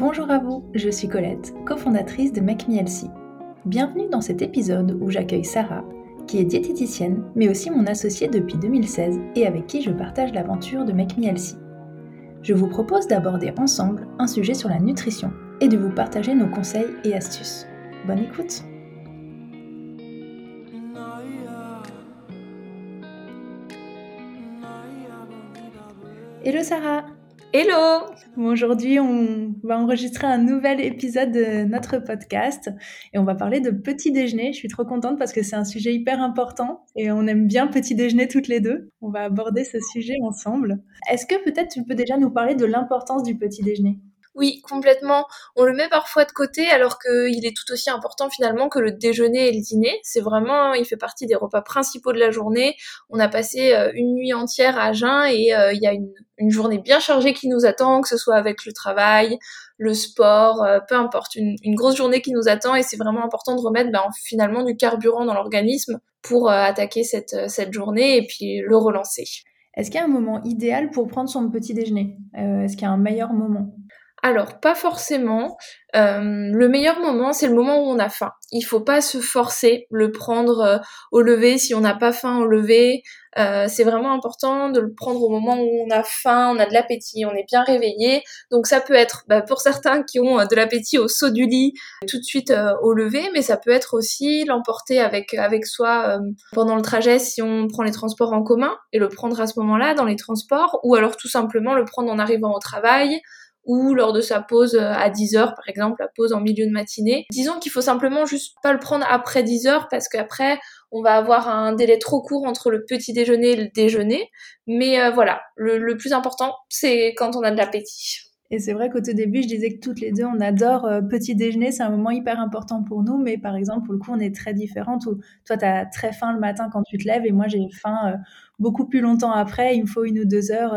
Bonjour à vous, je suis Colette, cofondatrice de Make Me Elsie. Bienvenue dans cet épisode où j'accueille Sarah, qui est diététicienne, mais aussi mon associée depuis 2016 et avec qui je partage l'aventure de Make Me Elsie. Je vous propose d'aborder ensemble un sujet sur la nutrition et de vous partager nos conseils et astuces. Bonne écoute! Hello Sarah! Hello! Aujourd'hui, on va enregistrer un nouvel épisode de notre podcast et on va parler de petit déjeuner. Je suis trop contente parce que c'est un sujet hyper important et on aime bien petit déjeuner toutes les deux. On va aborder ce sujet ensemble. Est-ce que peut-être tu peux déjà nous parler de l'importance du petit déjeuner ? Oui, complètement. On le met parfois de côté alors qu'il est tout aussi important finalement que le déjeuner et le dîner. C'est vraiment, il fait partie des repas principaux de la journée. On a passé une nuit entière à jeun et il y a une journée bien chargée qui nous attend, que ce soit avec le travail, le sport, peu importe, une grosse journée qui nous attend et c'est vraiment important de remettre finalement du carburant dans l'organisme pour attaquer cette journée et puis le relancer. Est-ce qu'il y a un moment idéal pour prendre son petit déjeuner ? Est-ce qu'il y a un meilleur moment ? Alors, pas forcément. Le meilleur moment, c'est le moment où on a faim. Il faut pas se forcer, le prendre au lever si on n'a pas faim au lever. C'est vraiment important de le prendre au moment où on a faim, on a de l'appétit, on est bien réveillé. Donc ça peut être pour certains qui ont de l'appétit au saut du lit, tout de suite au lever, mais ça peut être aussi l'emporter avec soi pendant le trajet si on prend les transports en commun et le prendre à ce moment-là dans les transports ou alors tout simplement le prendre en arrivant au travail. Ou lors de sa pause à 10h, par exemple, la pause en milieu de matinée. Disons qu'il faut simplement juste pas le prendre après 10h parce qu'après, on va avoir un délai trop court entre le petit déjeuner et le déjeuner. Mais voilà, le plus important, c'est quand on a de l'appétit. Et c'est vrai qu'au tout début, je disais que toutes les deux, on adore petit déjeuner. C'est un moment hyper important pour nous. Mais par exemple, pour le coup, on est très différentes. Toi, tu as très faim le matin quand tu te lèves. Et moi, j'ai faim beaucoup plus longtemps après. Il me faut 1 ou 2 heures.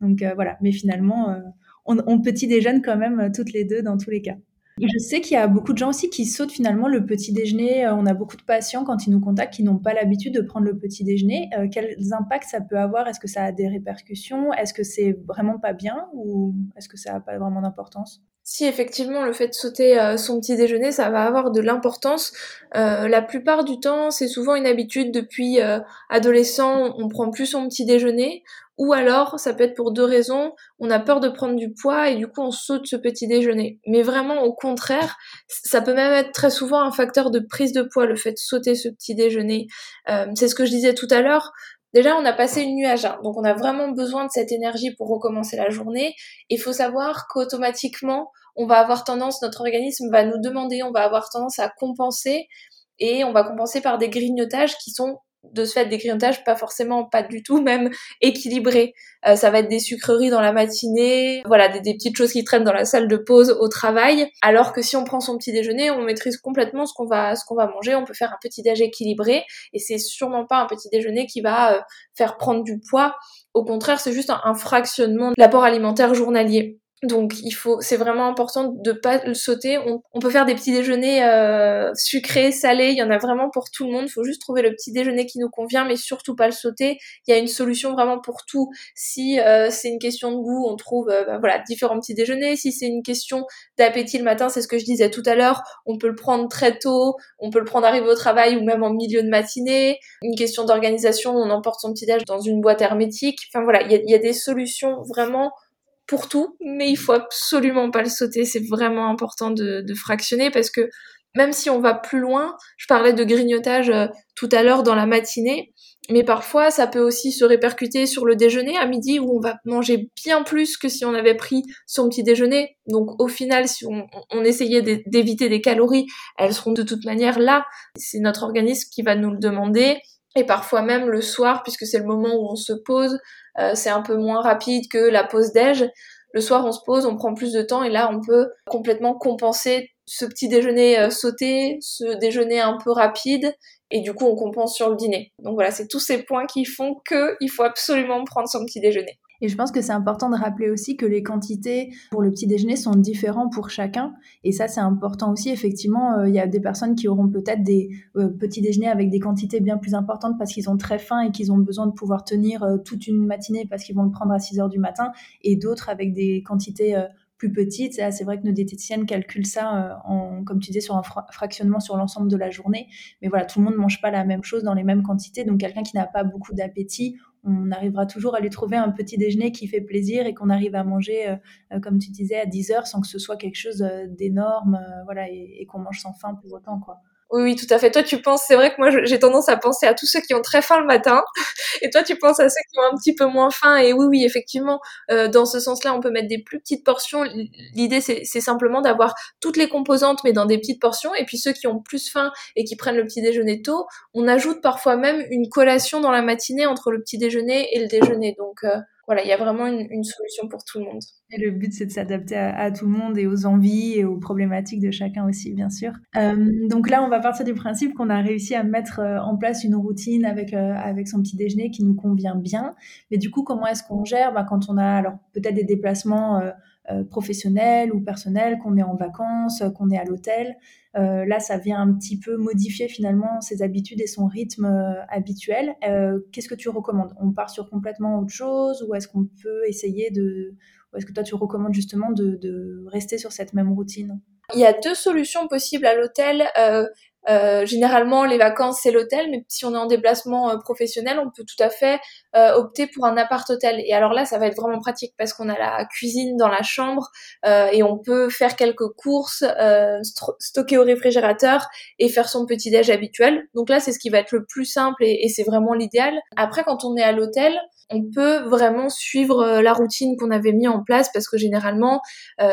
Donc voilà, mais finalement... On petit déjeune quand même toutes les deux dans tous les cas. Je sais qu'il y a beaucoup de gens aussi qui sautent finalement le petit déjeuner. On a beaucoup de patients quand ils nous contactent qui n'ont pas l'habitude de prendre le petit déjeuner. Quels impacts ça peut avoir ? Est-ce que ça a des répercussions ? Est-ce que c'est vraiment pas bien ou est-ce que ça n'a pas vraiment d'importance ? Si effectivement le fait de sauter son petit déjeuner, ça va avoir de l'importance. La plupart du temps, c'est souvent une habitude depuis adolescent, on prend plus son petit déjeuner. Ou alors, ça peut être pour 2 raisons, on a peur de prendre du poids et du coup on saute ce petit déjeuner. Mais vraiment au contraire, ça peut même être très souvent un facteur de prise de poids, le fait de sauter ce petit déjeuner. C'est ce que je disais tout à l'heure, déjà on a passé une nuit à jeun, donc on a vraiment besoin de cette énergie pour recommencer la journée. Il faut savoir qu'automatiquement, on va avoir tendance, notre organisme va nous demander, on va avoir tendance à compenser et on va compenser par des grignotages qui sont... de ce fait des grignotages pas forcément, pas du tout même équilibrés. Ça va être des sucreries dans la matinée, voilà des petites choses qui traînent dans la salle de pause au travail, alors que si on prend son petit déjeuner, on maîtrise complètement ce qu'on va manger, on peut faire un petit déj équilibré et c'est sûrement pas un petit déjeuner qui va faire prendre du poids. Au contraire, c'est juste un fractionnement de l'apport alimentaire journalier. Donc c'est vraiment important de pas le sauter. On peut faire des petits déjeuners sucrés, salés, il y en a vraiment pour tout le monde. Il faut juste trouver le petit déjeuner qui nous convient, mais surtout pas le sauter. Il y a une solution vraiment pour tout. Si c'est une question de goût, on trouve différents petits déjeuners. Si c'est une question d'appétit le matin, c'est ce que je disais tout à l'heure, on peut le prendre très tôt, on peut le prendre arrivé au travail ou même en milieu de matinée. Une question d'organisation, on emporte son petit déj dans une boîte hermétique. Enfin voilà, il y a des solutions vraiment... pour tout, mais il faut absolument pas le sauter, c'est vraiment important de fractionner parce que même si on va plus loin, je parlais de grignotage tout à l'heure dans la matinée, mais parfois ça peut aussi se répercuter sur le déjeuner à midi où on va manger bien plus que si on avait pris son petit déjeuner. Donc au final, si on essayait d'éviter des calories, elles seront de toute manière là, c'est notre organisme qui va nous le demander. Et parfois même le soir, puisque c'est le moment où on se pose, c'est un peu moins rapide que la pause déj. Le soir, on se pose, on prend plus de temps et là, on peut complètement compenser ce petit déjeuner sauté, ce déjeuner un peu rapide et du coup, on compense sur le dîner. Donc voilà, c'est tous ces points qui font qu'il faut absolument prendre son petit déjeuner. Et je pense que c'est important de rappeler aussi que les quantités pour le petit déjeuner sont différentes pour chacun. Et ça, c'est important aussi. Effectivement, il y a des personnes qui auront peut-être des petits déjeuners avec des quantités bien plus importantes parce qu'ils ont très faim et qu'ils ont besoin de pouvoir tenir toute une matinée parce qu'ils vont le prendre à 6h du matin. Et d'autres avec des quantités plus petites. Là, c'est vrai que nos diététiciennes calculent ça, comme tu disais, sur un fractionnement sur l'ensemble de la journée. Mais voilà, tout le monde ne mange pas la même chose dans les mêmes quantités. Donc, quelqu'un qui n'a pas beaucoup d'appétit, on arrivera toujours à lui trouver un petit déjeuner qui fait plaisir et qu'on arrive à manger, comme tu disais, à 10 heures sans que ce soit quelque chose d'énorme, voilà, et qu'on mange sans faim pour autant, quoi. Oui, tout à fait. Toi, tu penses, c'est vrai que moi, j'ai tendance à penser à tous ceux qui ont très faim le matin. Et toi, tu penses à ceux qui ont un petit peu moins faim. Et oui, effectivement, dans ce sens-là, on peut mettre des plus petites portions. L'idée, c'est simplement d'avoir toutes les composantes, mais dans des petites portions. Et puis, ceux qui ont plus faim et qui prennent le petit déjeuner tôt, on ajoute parfois même une collation dans la matinée entre le petit déjeuner et le déjeuner. Donc, voilà, il y a vraiment une solution pour tout le monde. Et le but, c'est de s'adapter à tout le monde et aux envies et aux problématiques de chacun aussi, bien sûr. Donc là, on va partir du principe qu'on a réussi à mettre en place une routine avec son petit déjeuner qui nous convient bien. Mais du coup, comment est-ce qu'on gère quand on a alors peut-être des déplacements professionnels ou personnels, qu'on est en vacances, qu'on est à l'hôtel. Là, ça vient un petit peu modifier finalement ses habitudes et son rythme habituel. Qu'est-ce que tu recommandes ? On part sur complètement autre chose ou est-ce qu'on peut essayer de... Ou est-ce que toi, tu recommandes justement de rester sur cette même routine ? Il y a deux solutions possibles à l'hôtel. Généralement, les vacances, c'est l'hôtel, mais si on est en déplacement professionnel, on peut tout à fait opter pour un appart-hôtel. Et alors là, ça va être vraiment pratique parce qu'on a la cuisine dans la chambre et on peut faire quelques courses, stocker au réfrigérateur et faire son petit-déj habituel. Donc là, c'est ce qui va être le plus simple et c'est vraiment l'idéal. Après, quand on est à l'hôtel, on peut vraiment suivre la routine qu'on avait mis en place parce que généralement,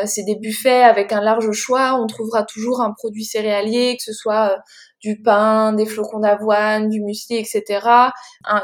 c'est des buffets avec un large choix. On trouvera toujours un produit céréalier, que ce soit du pain, des flocons d'avoine, du muesli, etc.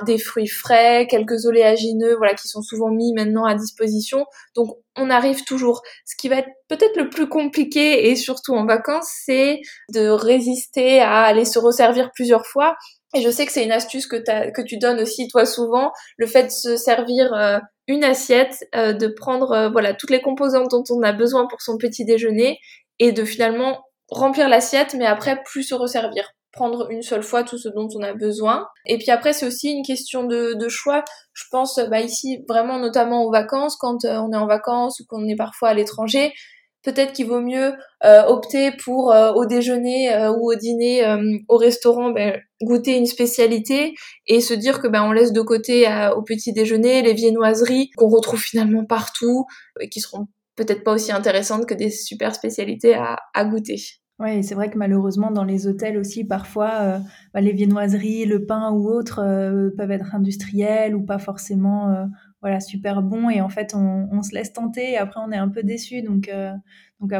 Des fruits frais, quelques oléagineux, voilà, qui sont souvent mis maintenant à disposition. Donc, on arrive toujours. Ce qui va être peut-être le plus compliqué, et surtout en vacances, c'est de résister à aller se resservir plusieurs fois. Et je sais que c'est une astuce que tu donnes aussi, toi, souvent, le fait de se servir une assiette, de prendre voilà toutes les composantes dont on a besoin pour son petit déjeuner, et de finalement remplir l'assiette, mais après, plus se resservir. Prendre une seule fois tout ce dont on a besoin. Et puis après, c'est aussi une question de choix. Je pense ici, vraiment notamment aux vacances, quand on est en vacances ou qu'on est parfois à l'étranger, peut-être qu'il vaut mieux opter pour au déjeuner ou au dîner au restaurant goûter une spécialité et se dire que on laisse de côté au petit déjeuner les viennoiseries qu'on retrouve finalement partout et qui seront peut-être pas aussi intéressantes que des super spécialités à goûter. Oui, c'est vrai que malheureusement, dans les hôtels aussi, parfois, les viennoiseries, le pain ou autres peuvent être industriels ou pas forcément super bons. Et en fait, on se laisse tenter et après, on est un peu déçus. Donc à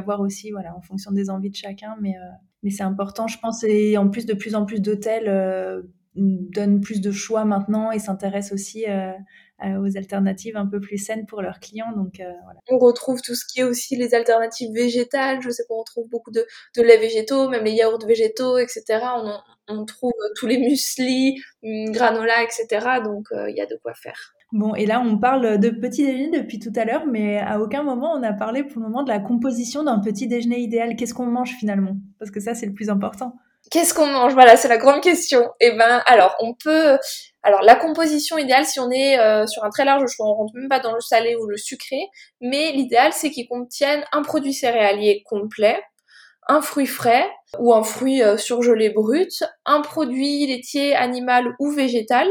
voir aussi en fonction des envies de chacun. Mais c'est important, je pense. Et en plus, de plus en plus d'hôtels donnent plus de choix maintenant et s'intéressent aussi aux alternatives un peu plus saines pour leurs clients. Donc, voilà. On retrouve tout ce qui est aussi les alternatives végétales. Je sais qu'on retrouve beaucoup de laits végétaux, même les yaourts végétaux, etc. On trouve tous les mueslis, granola, etc. Donc, il y a de quoi faire. Bon, et là, on parle de petit déjeuner depuis tout à l'heure, mais à aucun moment, on a parlé pour le moment de la composition d'un petit déjeuner idéal. Qu'est-ce qu'on mange finalement ? Parce que ça, c'est le plus important. Qu'est-ce qu'on mange ? Voilà, c'est la grande question. Alors, la composition idéale, si on est sur un très large choix, on rentre même pas dans le salé ou le sucré, mais l'idéal, c'est qu'il contienne un produit céréalier complet, un fruit frais ou un fruit surgelé brut, un produit laitier animal ou végétal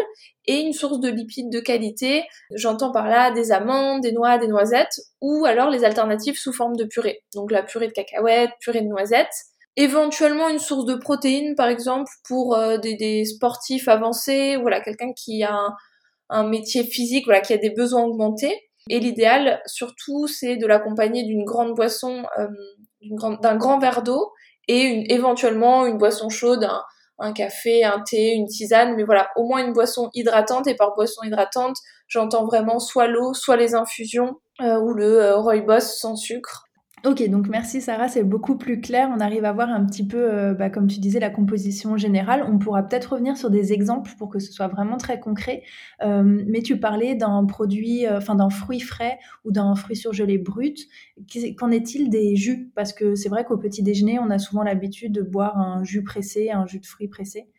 et une source de lipides de qualité. J'entends par là des amandes, des noix, des noisettes ou alors les alternatives sous forme de purée. Donc la purée de cacahuètes, purée de noisettes. Éventuellement une source de protéines, par exemple, pour des sportifs avancés, quelqu'un qui a un métier physique, qui a des besoins augmentés. Et l'idéal, surtout, c'est de l'accompagner d'une grande boisson, d'un grand verre d'eau, et éventuellement une boisson chaude, un café, un thé, une tisane, mais au moins une boisson hydratante. Et par boisson hydratante, j'entends vraiment soit l'eau, soit les infusions, ou le rooibos sans sucre. Ok, donc merci Sarah, c'est beaucoup plus clair. On arrive à voir un petit peu, comme tu disais, la composition générale. On pourra peut-être revenir sur des exemples pour que ce soit vraiment très concret. Mais tu parlais d'un produit, d'un fruit frais ou d'un fruit surgelé brut. Qu'en est-il des jus ? Parce que c'est vrai qu'au petit déjeuner, on a souvent l'habitude de boire un jus pressé, un jus de fruits pressé.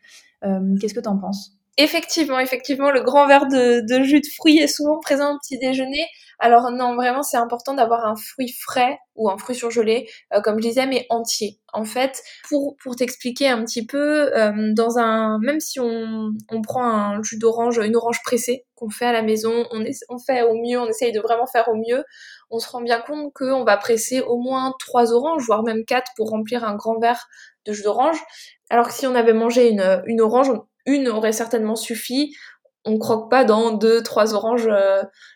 Qu'est-ce que tu en penses ? Effectivement, le grand verre de jus de fruits est souvent présent au petit déjeuner. Alors non, vraiment, c'est important d'avoir un fruit frais ou un fruit surgelé, comme je disais, mais entier. En fait, pour t'expliquer un petit peu, même si on prend un jus d'orange, une orange pressée qu'on fait à la maison, on fait au mieux, on essaye de vraiment faire au mieux, on se rend bien compte qu'on va presser au moins 3 oranges, voire même 4 pour remplir un grand verre de jus d'orange. Alors que si on avait mangé une orange, une aurait certainement suffi, on croque pas dans 2-3 oranges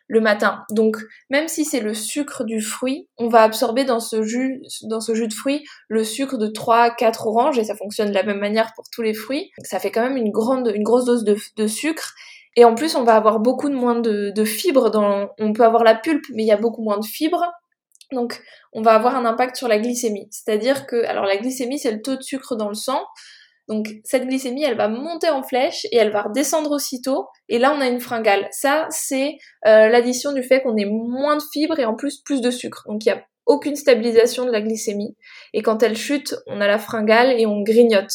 le matin. Donc même si c'est le sucre du fruit, on va absorber dans ce jus de fruit le sucre de 3-4 oranges, et ça fonctionne de la même manière pour tous les fruits. Donc, ça fait quand même une grosse dose de sucre, et en plus on va avoir beaucoup moins de fibres, on peut avoir la pulpe, mais il y a beaucoup moins de fibres. Donc on va avoir un impact sur la glycémie, c'est-à-dire que, alors la glycémie c'est le taux de sucre dans le sang. Donc cette glycémie, elle va monter en flèche et elle va redescendre aussitôt. Et là, on a une fringale. Ça, c'est l'addition du fait qu'on ait moins de fibres et en plus de sucre. Donc il n'y a aucune stabilisation de la glycémie. Et quand elle chute, on a la fringale et on grignote.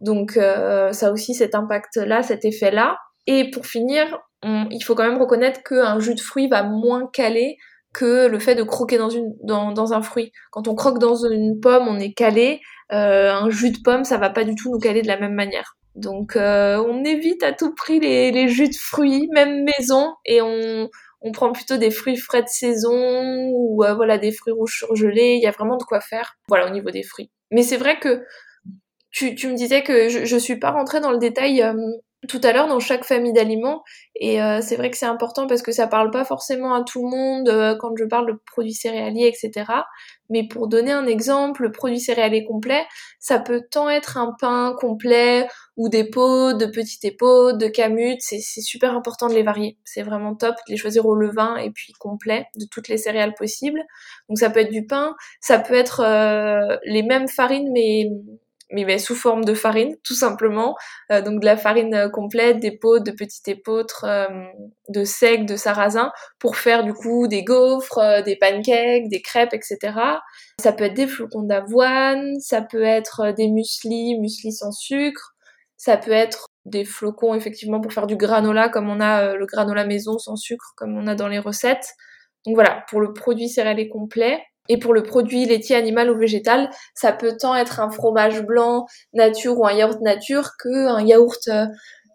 Donc ça aussi, cet impact-là, cet effet-là. Et pour finir, il faut quand même reconnaître qu'un jus de fruits va moins caler que le fait de croquer dans un fruit. Quand on croque dans une pomme, on est calé. Un jus de pomme, ça va pas du tout nous caler de la même manière. Donc on évite à tout prix les jus de fruits, même maison, et on prend plutôt des fruits frais de saison ou des fruits rouges surgelés. Il y a vraiment de quoi faire. Voilà, au niveau des fruits. Mais c'est vrai que tu me disais que je suis pas rentrée dans le détail tout à l'heure dans chaque famille d'aliments, et c'est vrai que c'est important parce que ça parle pas forcément à tout le monde quand je parle de produits céréaliers, etc. Mais pour donner un exemple, le produit céréalier complet, ça peut tant être un pain complet ou des pots, de petites épeaudes, de camutes. C'est super important de les varier. C'est vraiment top de les choisir au levain et puis complet de toutes les céréales possibles. Donc ça peut être du pain, ça peut être les mêmes farines mais sous forme de farine, tout simplement. Donc de la farine complète, des pots, de petites épeautres, de seigle, de sarrasin, pour faire du coup des gaufres, des pancakes, des crêpes, etc. Ça peut être des flocons d'avoine, ça peut être des muesli sans sucre, ça peut être des flocons effectivement pour faire du granola, comme on a le granola maison sans sucre, comme on a dans les recettes. Donc voilà, pour le produit céréalier complet. Et pour le produit laitier animal ou végétal, ça peut tant être un fromage blanc nature ou un yaourt nature qu'un yaourt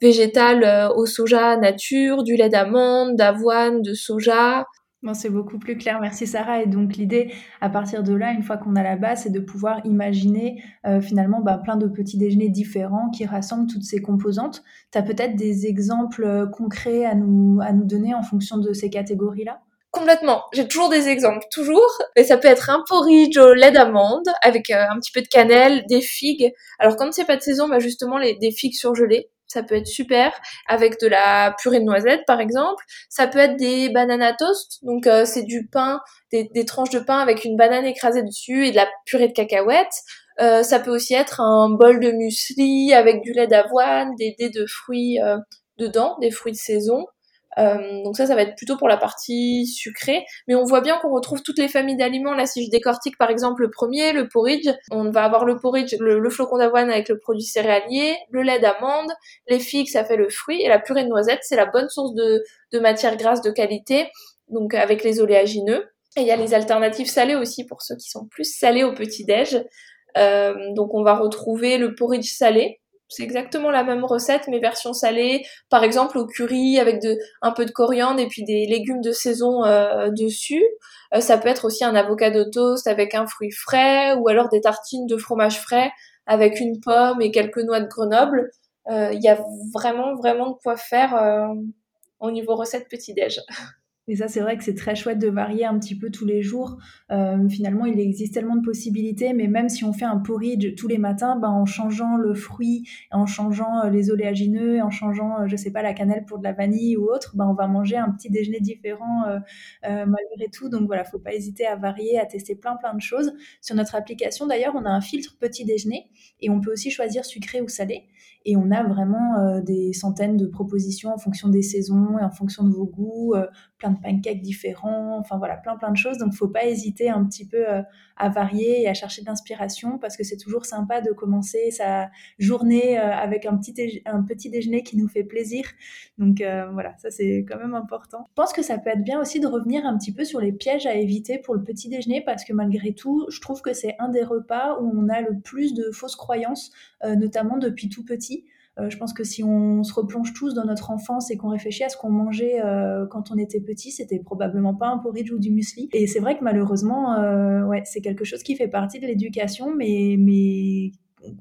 végétal au soja nature, du lait d'amande, d'avoine, de soja. Bon, c'est beaucoup plus clair, merci Sarah. Et donc l'idée, à partir de là, une fois qu'on a la base, c'est de pouvoir imaginer plein de petits déjeuners différents qui rassemblent toutes ces composantes. Tu as peut-être des exemples concrets à nous donner en fonction de ces catégories-là ? Complètement, j'ai toujours des exemples, toujours. Mais ça peut être un porridge au lait d'amande avec un petit peu de cannelle, des figues. Alors quand c'est pas de saison, justement des figues surgelées, ça peut être super avec de la purée de noisettes par exemple. Ça peut être des bananes toast, donc c'est du pain, des tranches de pain avec une banane écrasée dessus et de la purée de cacahuètes. Ça peut aussi être un bol de muesli avec du lait d'avoine, des dés de fruits dedans, des fruits de saison. Donc ça va être plutôt pour la partie sucrée, mais on voit bien qu'on retrouve toutes les familles d'aliments. Là, si je décortique par exemple le premier, le porridge, on va avoir le porridge, le flocon d'avoine avec le produit céréalier, le lait d'amande, les figues, ça fait le fruit, et la purée de noisettes, c'est la bonne source de matière grasse de qualité, donc avec les oléagineux. Et il y a les alternatives salées aussi pour ceux qui sont plus salés au petit-déj. Donc on va retrouver le porridge salé. C'est exactement la même recette, mais version salée, par exemple au curry avec un peu de coriandre et puis des légumes de saison dessus. Ça peut être aussi un avocado toast avec un fruit frais, ou alors des tartines de fromage frais avec une pomme et quelques noix de Grenoble. Il y a vraiment de quoi faire au niveau recette petit-déj. Et ça, c'est vrai que c'est très chouette de varier un petit peu tous les jours. Finalement, il existe tellement de possibilités, mais même si on fait un porridge tous les matins, en changeant le fruit, en changeant les oléagineux, en changeant, la cannelle pour de la vanille ou autre, on va manger un petit déjeuner différent malgré tout. Donc voilà, faut pas hésiter à varier, à tester plein de choses. Sur notre application, d'ailleurs, on a un filtre petit déjeuner et on peut aussi choisir sucré ou salé. Et on a vraiment des centaines de propositions en fonction des saisons et en fonction de vos goûts, plein de de pancakes différents, enfin voilà, plein de choses. Donc, faut pas hésiter un petit peu à varier et à chercher de l'inspiration, parce que c'est toujours sympa de commencer sa journée avec un petit déjeuner qui nous fait plaisir. Donc voilà, ça c'est quand même important. Je pense que ça peut être bien aussi de revenir un petit peu sur les pièges à éviter pour le petit déjeuner, parce que malgré tout, je trouve que c'est un des repas où on a le plus de fausses croyances, notamment depuis tout petit. Je pense que si on se replonge tous dans notre enfance et qu'on réfléchit à ce qu'on mangeait quand on était petit, c'était probablement pas un porridge ou du muesli. Et c'est vrai que malheureusement, c'est quelque chose qui fait partie de l'éducation, mais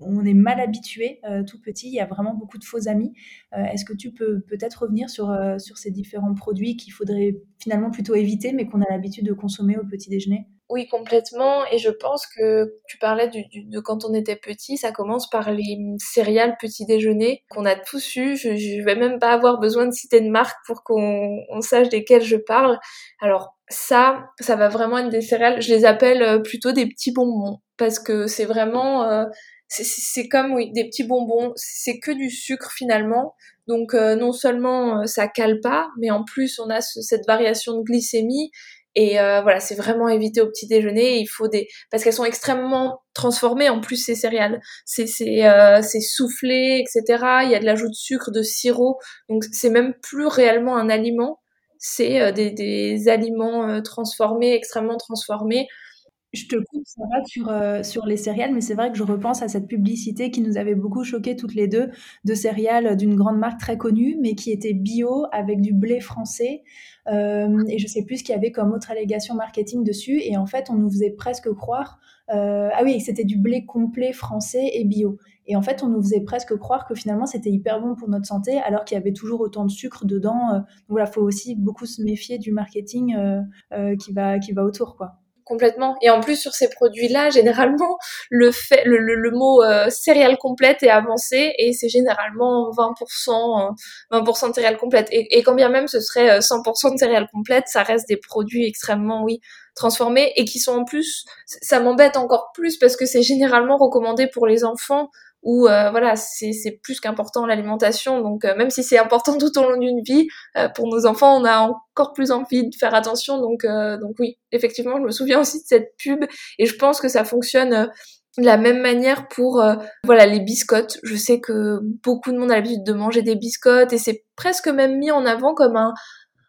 on est mal habitué tout petit. Il y a vraiment beaucoup de faux amis. Est-ce que tu peux peut-être revenir sur ces différents produits qu'il faudrait finalement plutôt éviter, mais qu'on a l'habitude de consommer au petit déjeuner ? Oui, complètement. Et je pense que tu parlais de quand on était petit, ça commence par les céréales petit déjeuner qu'on a tous eu. Je vais même pas avoir besoin de citer de marque pour qu'on sache desquelles je parle. Alors ça va vraiment être des céréales. Je les appelle plutôt des petits bonbons, parce que c'est vraiment c'est comme des petits bonbons. C'est que du sucre finalement. Donc non seulement ça cale pas, mais en plus on a cette variation de glycémie. Et voilà, c'est vraiment évité au petit déjeuner. Il faut parce qu'elles sont extrêmement transformées. En plus, ces céréales, c'est soufflé, etc. Il y a de l'ajout de sucre, de sirop. Donc, c'est même plus réellement un aliment. C'est des aliments transformés, extrêmement transformés. Je te coupe, Sarah, sur les céréales, mais c'est vrai que je repense à cette publicité qui nous avait beaucoup choquées toutes les deux, de céréales d'une grande marque très connue, mais qui était bio avec du blé français. Et je sais plus ce qu'il y avait comme autre allégation marketing dessus. Et en fait, on nous faisait presque croire c'était du blé complet français et bio. Et en fait, on nous faisait presque croire que finalement, c'était hyper bon pour notre santé, alors qu'il y avait toujours autant de sucre dedans. Donc voilà, faut aussi beaucoup se méfier du marketing qui va autour, quoi. Complètement. Et en plus, sur ces produits-là, généralement, le mot céréales complètes est avancé, et c'est généralement 20% de céréales complètes. Et quand bien même ce serait 100% de céréales complètes, ça reste des produits extrêmement, transformés, et qui sont en plus, ça m'embête encore plus parce que c'est généralement recommandé pour les enfants, où c'est plus qu'important l'alimentation. Donc même si c'est important tout au long d'une vie, pour nos enfants, on a encore plus envie de faire attention. Donc oui, effectivement, je me souviens aussi de cette pub, et je pense que ça fonctionne de la même manière pour les biscottes. Je sais que beaucoup de monde a l'habitude de manger des biscottes, et c'est presque même mis en avant comme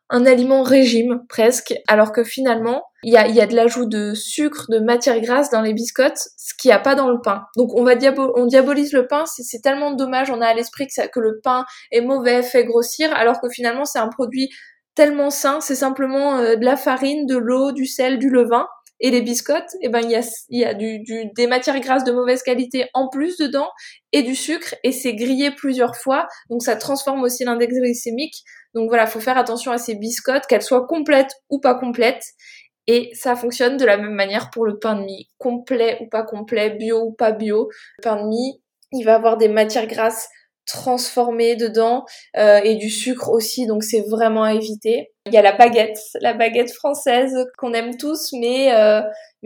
un aliment régime presque, alors que finalement il y a de l'ajout de sucre, de matière grasse dans les biscottes, ce qu'il n'y a pas dans le pain. Donc on diabolise le pain, c'est tellement dommage. On a à l'esprit que le pain est mauvais, fait grossir, alors que finalement c'est un produit tellement sain. C'est simplement de la farine, de l'eau, du sel, du levain. Et les biscottes, il y a des matières grasses de mauvaise qualité en plus dedans, et du sucre, et c'est grillé plusieurs fois, donc ça transforme aussi l'index glycémique. Donc voilà, faut faire attention à ces biscottes, qu'elles soient complètes ou pas complètes. Et ça fonctionne de la même manière pour le pain de mie, complet ou pas complet, bio ou pas bio. Le pain de mie, il va avoir des matières grasses transformé dedans, et du sucre aussi, donc c'est vraiment à éviter. Il y a la baguette française qu'on aime tous, mais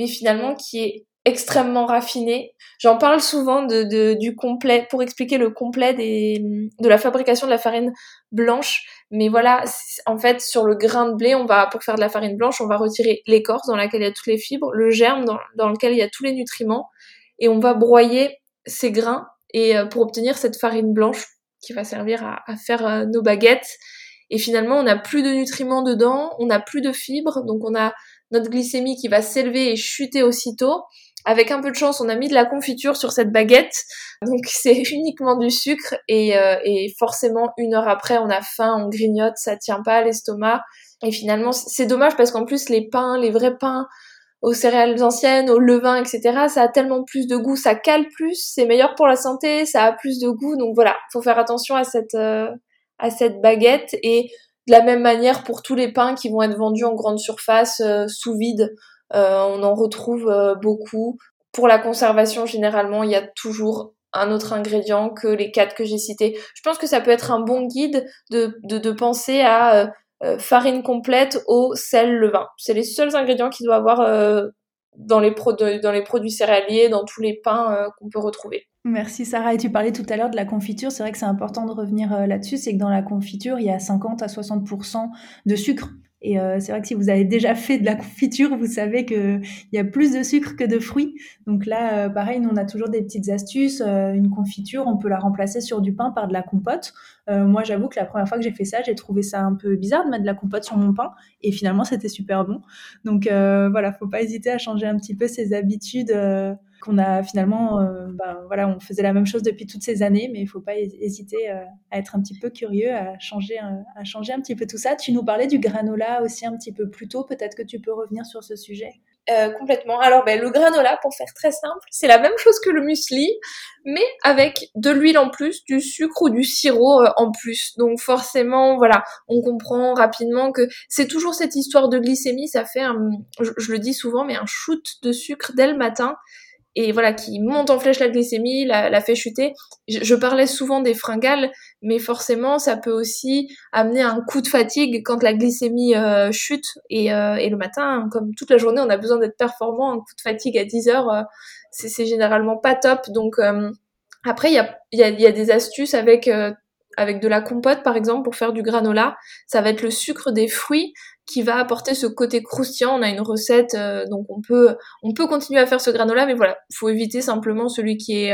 finalement qui est extrêmement raffinée. J'en parle souvent du complet, pour expliquer le complet de la fabrication de la farine blanche, mais voilà, en fait, sur le grain de blé, pour faire de la farine blanche, on va retirer l'écorce dans laquelle il y a toutes les fibres, le germe dans lequel il y a tous les nutriments, et on va broyer ces grains, et pour obtenir cette farine blanche qui va servir à faire nos baguettes. Et finalement, on n'a plus de nutriments dedans, on n'a plus de fibres, donc on a notre glycémie qui va s'élever et chuter aussitôt. Avec un peu de chance, on a mis de la confiture sur cette baguette, donc c'est uniquement du sucre, et forcément, 1 heure après, on a faim, on grignote, ça tient pas à l'estomac. Et finalement, c'est dommage, parce qu'en plus, les vrais pains, aux céréales anciennes, au levain, etc., ça a tellement plus de goût, ça cale plus, c'est meilleur pour la santé, ça a plus de goût. Donc voilà, faut faire attention à cette baguette. Et de la même manière pour tous les pains qui vont être vendus en grande surface, sous vide, on en retrouve beaucoup. Pour la conservation, généralement, il y a toujours un autre ingrédient que les 4 que j'ai cités. Je pense que ça peut être un bon guide de penser à farine complète, eau, sel, levain. C'est les seuls ingrédients qu'il doit avoir dans les produits céréaliers, dans tous les pains qu'on peut retrouver. Merci Sarah, et tu parlais tout à l'heure de la confiture, c'est vrai que c'est important de revenir là-dessus, c'est que dans la confiture, il y a 50 à 60% de sucre. Et c'est vrai que si vous avez déjà fait de la confiture, vous savez qu'il y a plus de sucre que de fruits. Donc là, pareil, nous, on a toujours des petites astuces. Une confiture, on peut la remplacer sur du pain par de la compote. Moi, j'avoue que la première fois que j'ai fait ça, j'ai trouvé ça un peu bizarre de mettre de la compote sur mon pain. Et finalement, c'était super bon. Donc voilà, faut pas hésiter à changer un petit peu ses habitudes qu'on a finalement. Voilà, on faisait la même chose depuis toutes ces années, mais il faut pas hésiter à être un petit peu curieux, à changer un petit peu tout ça. Tu nous parlais du granola aussi un petit peu plus tôt. Peut-être que tu peux revenir sur ce sujet. Complètement. Alors, le granola, pour faire très simple, c'est la même chose que le muesli, mais avec de l'huile en plus, du sucre ou du sirop en plus. Donc forcément, voilà, on comprend rapidement que c'est toujours cette histoire de glycémie. Ça fait, je le dis souvent, mais un shoot de sucre dès le matin. Et voilà, qui monte en flèche la glycémie, la fait chuter. Je parlais souvent des fringales, mais forcément, ça peut aussi amener un coup de fatigue quand la glycémie chute. Et le matin, comme toute la journée, on a besoin d'être performant. Un coup de fatigue à 10 heures, c'est généralement pas top. Donc après, il y a des astuces avec de la compote, par exemple, pour faire du granola. Ça va être le sucre des fruits qui va apporter ce côté croustillant. On a une recette, donc on peut continuer à faire ce granola, mais voilà, faut éviter simplement celui qui est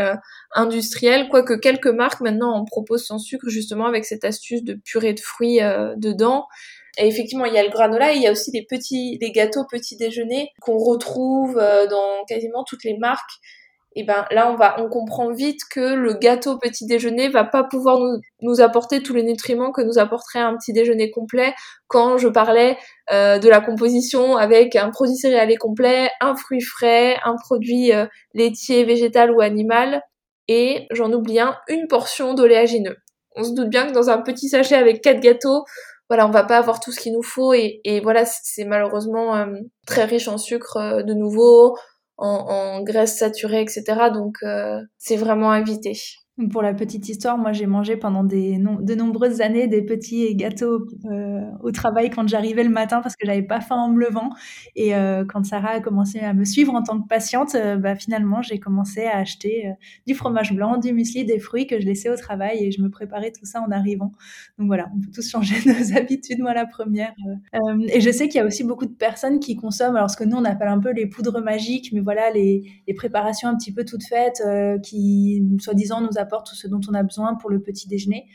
industriel, quoique quelques marques maintenant en proposent sans sucre, justement avec cette astuce de purée de fruits dedans. Et effectivement, il y a le granola, et il y a aussi des gâteaux petits déjeuners qu'on retrouve dans quasiment toutes les marques. Et là, on comprend vite que le gâteau petit déjeuner va pas pouvoir nous apporter tous les nutriments que nous apporterait un petit déjeuner complet. Quand je parlais de la composition avec un produit céréalier complet, un fruit frais, un produit laitier, végétal ou animal, et j'en oublie une portion d'oléagineux. On se doute bien que dans un petit sachet avec 4 gâteaux, voilà, on va pas avoir tout ce qu'il nous faut. Et voilà, c'est malheureusement très riche en sucre de nouveau, en graisse saturée, etc. Donc, c'est vraiment à éviter. Pour la petite histoire, moi, j'ai mangé pendant de nombreuses années des petits gâteaux au travail quand j'arrivais le matin parce que j'avais pas faim en me levant. Et quand Sarah a commencé à me suivre en tant que patiente, finalement, j'ai commencé à acheter du fromage blanc, du muesli, des fruits que je laissais au travail et je me préparais tout ça en arrivant. Donc voilà, on peut tous changer nos habitudes, moi la première. Et je sais qu'il y a aussi beaucoup de personnes qui consomment, alors ce que nous, on appelle un peu les poudres magiques, mais voilà, les préparations un petit peu toutes faites qui, soi-disant, nous apporte tout ce dont on a besoin pour le petit déjeuner.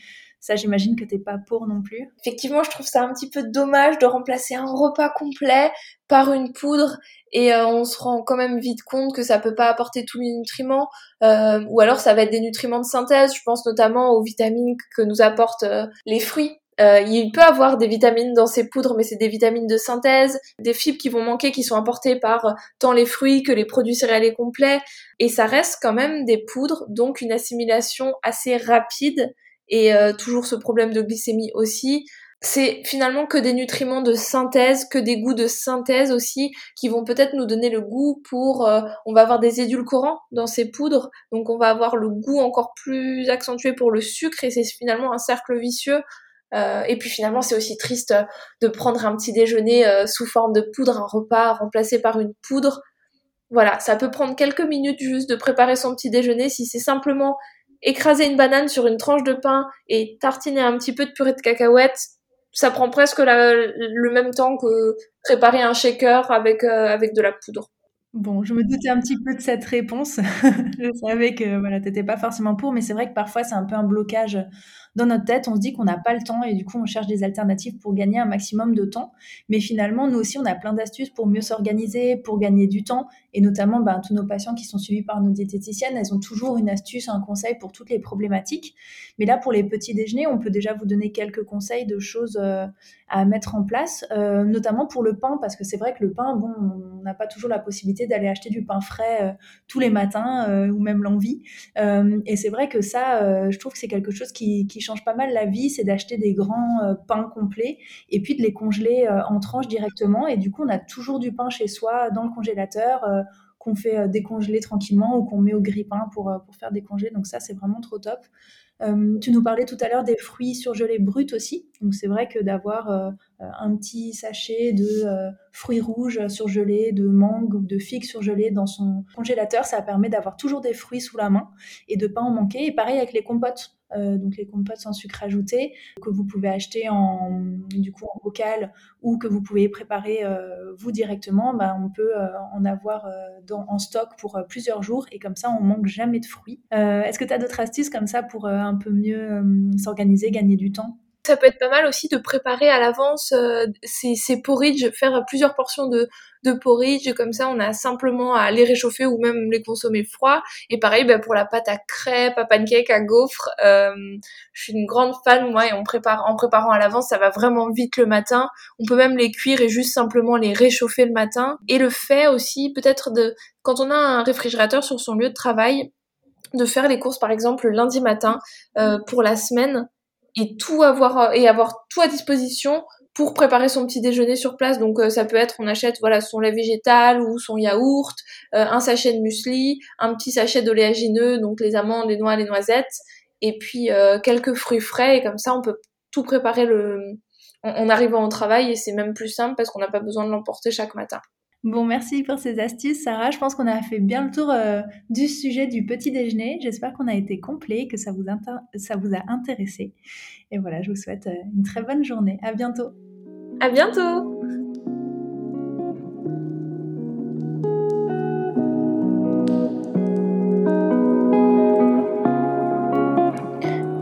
Ça, j'imagine que t'es pas pour non plus. Effectivement, je trouve ça un petit peu dommage de remplacer un repas complet par une poudre et on se rend quand même vite compte que ça peut pas apporter tous les nutriments ou alors ça va être des nutriments de synthèse. Je pense notamment aux vitamines que nous apportent les fruits. Il peut avoir des vitamines dans ces poudres, mais c'est des vitamines de synthèse, des fibres qui vont manquer, qui sont apportées par tant les fruits que les produits céréaliers complets. Et ça reste quand même des poudres, donc une assimilation assez rapide et toujours ce problème de glycémie aussi. C'est finalement que des nutriments de synthèse, que des goûts de synthèse aussi, qui vont peut-être nous donner le goût pour... on va avoir des édulcorants dans ces poudres, donc on va avoir le goût encore plus accentué pour le sucre, et c'est finalement un cercle vicieux. Et puis finalement, c'est aussi triste de prendre un petit déjeuner sous forme de poudre, un repas remplacé par une poudre. Voilà, ça peut prendre quelques minutes juste de préparer son petit déjeuner. Si c'est simplement écraser une banane sur une tranche de pain et tartiner un petit peu de purée de cacahuètes, ça prend presque le même temps que préparer un shaker avec de la poudre. Bon, je me doutais un petit peu de cette réponse. Je savais que t'étais pas forcément pour, mais c'est vrai que parfois c'est un peu un blocage dans notre tête. On se dit qu'on n'a pas le temps et du coup on cherche des alternatives pour gagner un maximum de temps. Mais finalement, nous aussi, on a plein d'astuces pour mieux s'organiser, pour gagner du temps. Et notamment, tous nos patients qui sont suivis par nos diététiciennes, elles ont toujours une astuce, un conseil pour toutes les problématiques. Mais là, pour les petits déjeuners, on peut déjà vous donner quelques conseils de choses à mettre en place, notamment pour le pain, parce que c'est vrai que le pain, on n'a pas toujours la possibilité d'aller acheter du pain frais tous les matins ou même l'envie. Et c'est vrai que ça, je trouve que c'est quelque chose qui change pas mal la vie, c'est d'acheter des grands pains complets et puis de les congeler en tranches directement. Et du coup, on a toujours du pain chez soi dans le congélateur qu'on fait décongeler tranquillement ou qu'on met au grille-pain pour faire décongeler. Donc ça, c'est vraiment trop top. Tu nous parlais tout à l'heure des fruits surgelés bruts aussi. Donc c'est vrai que d'avoir un petit sachet de fruits rouges surgelés, de mangue ou de figues surgelées dans son congélateur, ça permet d'avoir toujours des fruits sous la main et de ne pas en manquer. Et pareil avec les compotes. donc les compotes sans sucre ajouté, que vous pouvez acheter en bocal ou que vous pouvez préparer vous directement. On peut en avoir en stock pour plusieurs jours et comme ça, on manque jamais de fruits. Est-ce que tu as d'autres astuces comme ça pour un peu mieux s'organiser, gagner du temps ? Ça peut être pas mal aussi de préparer à l'avance ces porridges, faire plusieurs portions de porridge, comme ça on a simplement à les réchauffer ou même les consommer froids. Et pareil pour la pâte à crêpes, à pancakes, à gaufres, je suis une grande fan moi et en préparant à l'avance ça va vraiment vite le matin. On peut même les cuire et juste simplement les réchauffer le matin. Et le fait aussi peut-être quand on a un réfrigérateur sur son lieu de travail, de faire les courses par exemple le lundi matin pour la semaine et avoir tout à disposition pour préparer son petit déjeuner sur place. Donc ça peut être on achète son lait végétal ou son yaourt, un sachet de muesli, un petit sachet d'oléagineux, donc les amandes, les noix, les noisettes et puis quelques fruits frais et comme ça on peut tout préparer en arrivant au travail et c'est même plus simple parce qu'on n'a pas besoin de l'emporter chaque matin. Bon, merci pour ces astuces, Sarah. Je pense qu'on a fait bien le tour du sujet du petit déjeuner. J'espère qu'on a été complet, que ça vous a intéressé. Et voilà, je vous souhaite une très bonne journée. À bientôt. À bientôt.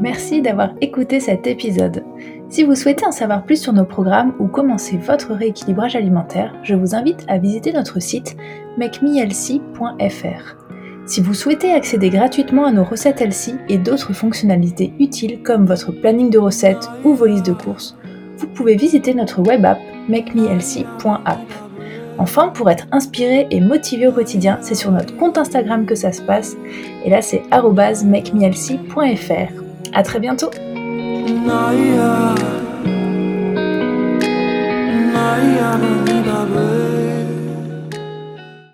Merci d'avoir écouté cet épisode. Si vous souhaitez en savoir plus sur nos programmes ou commencer votre rééquilibrage alimentaire, je vous invite à visiter notre site makemeelsie.fr. Si vous souhaitez accéder gratuitement à nos recettes Elsie et d'autres fonctionnalités utiles comme votre planning de recettes ou vos listes de courses, vous pouvez visiter notre web app makemeelsie.app. Enfin, pour être inspiré et motivé au quotidien, c'est sur notre compte Instagram que ça se passe et là c'est @makemeelsie.fr. À très bientôt. Naya, Naya,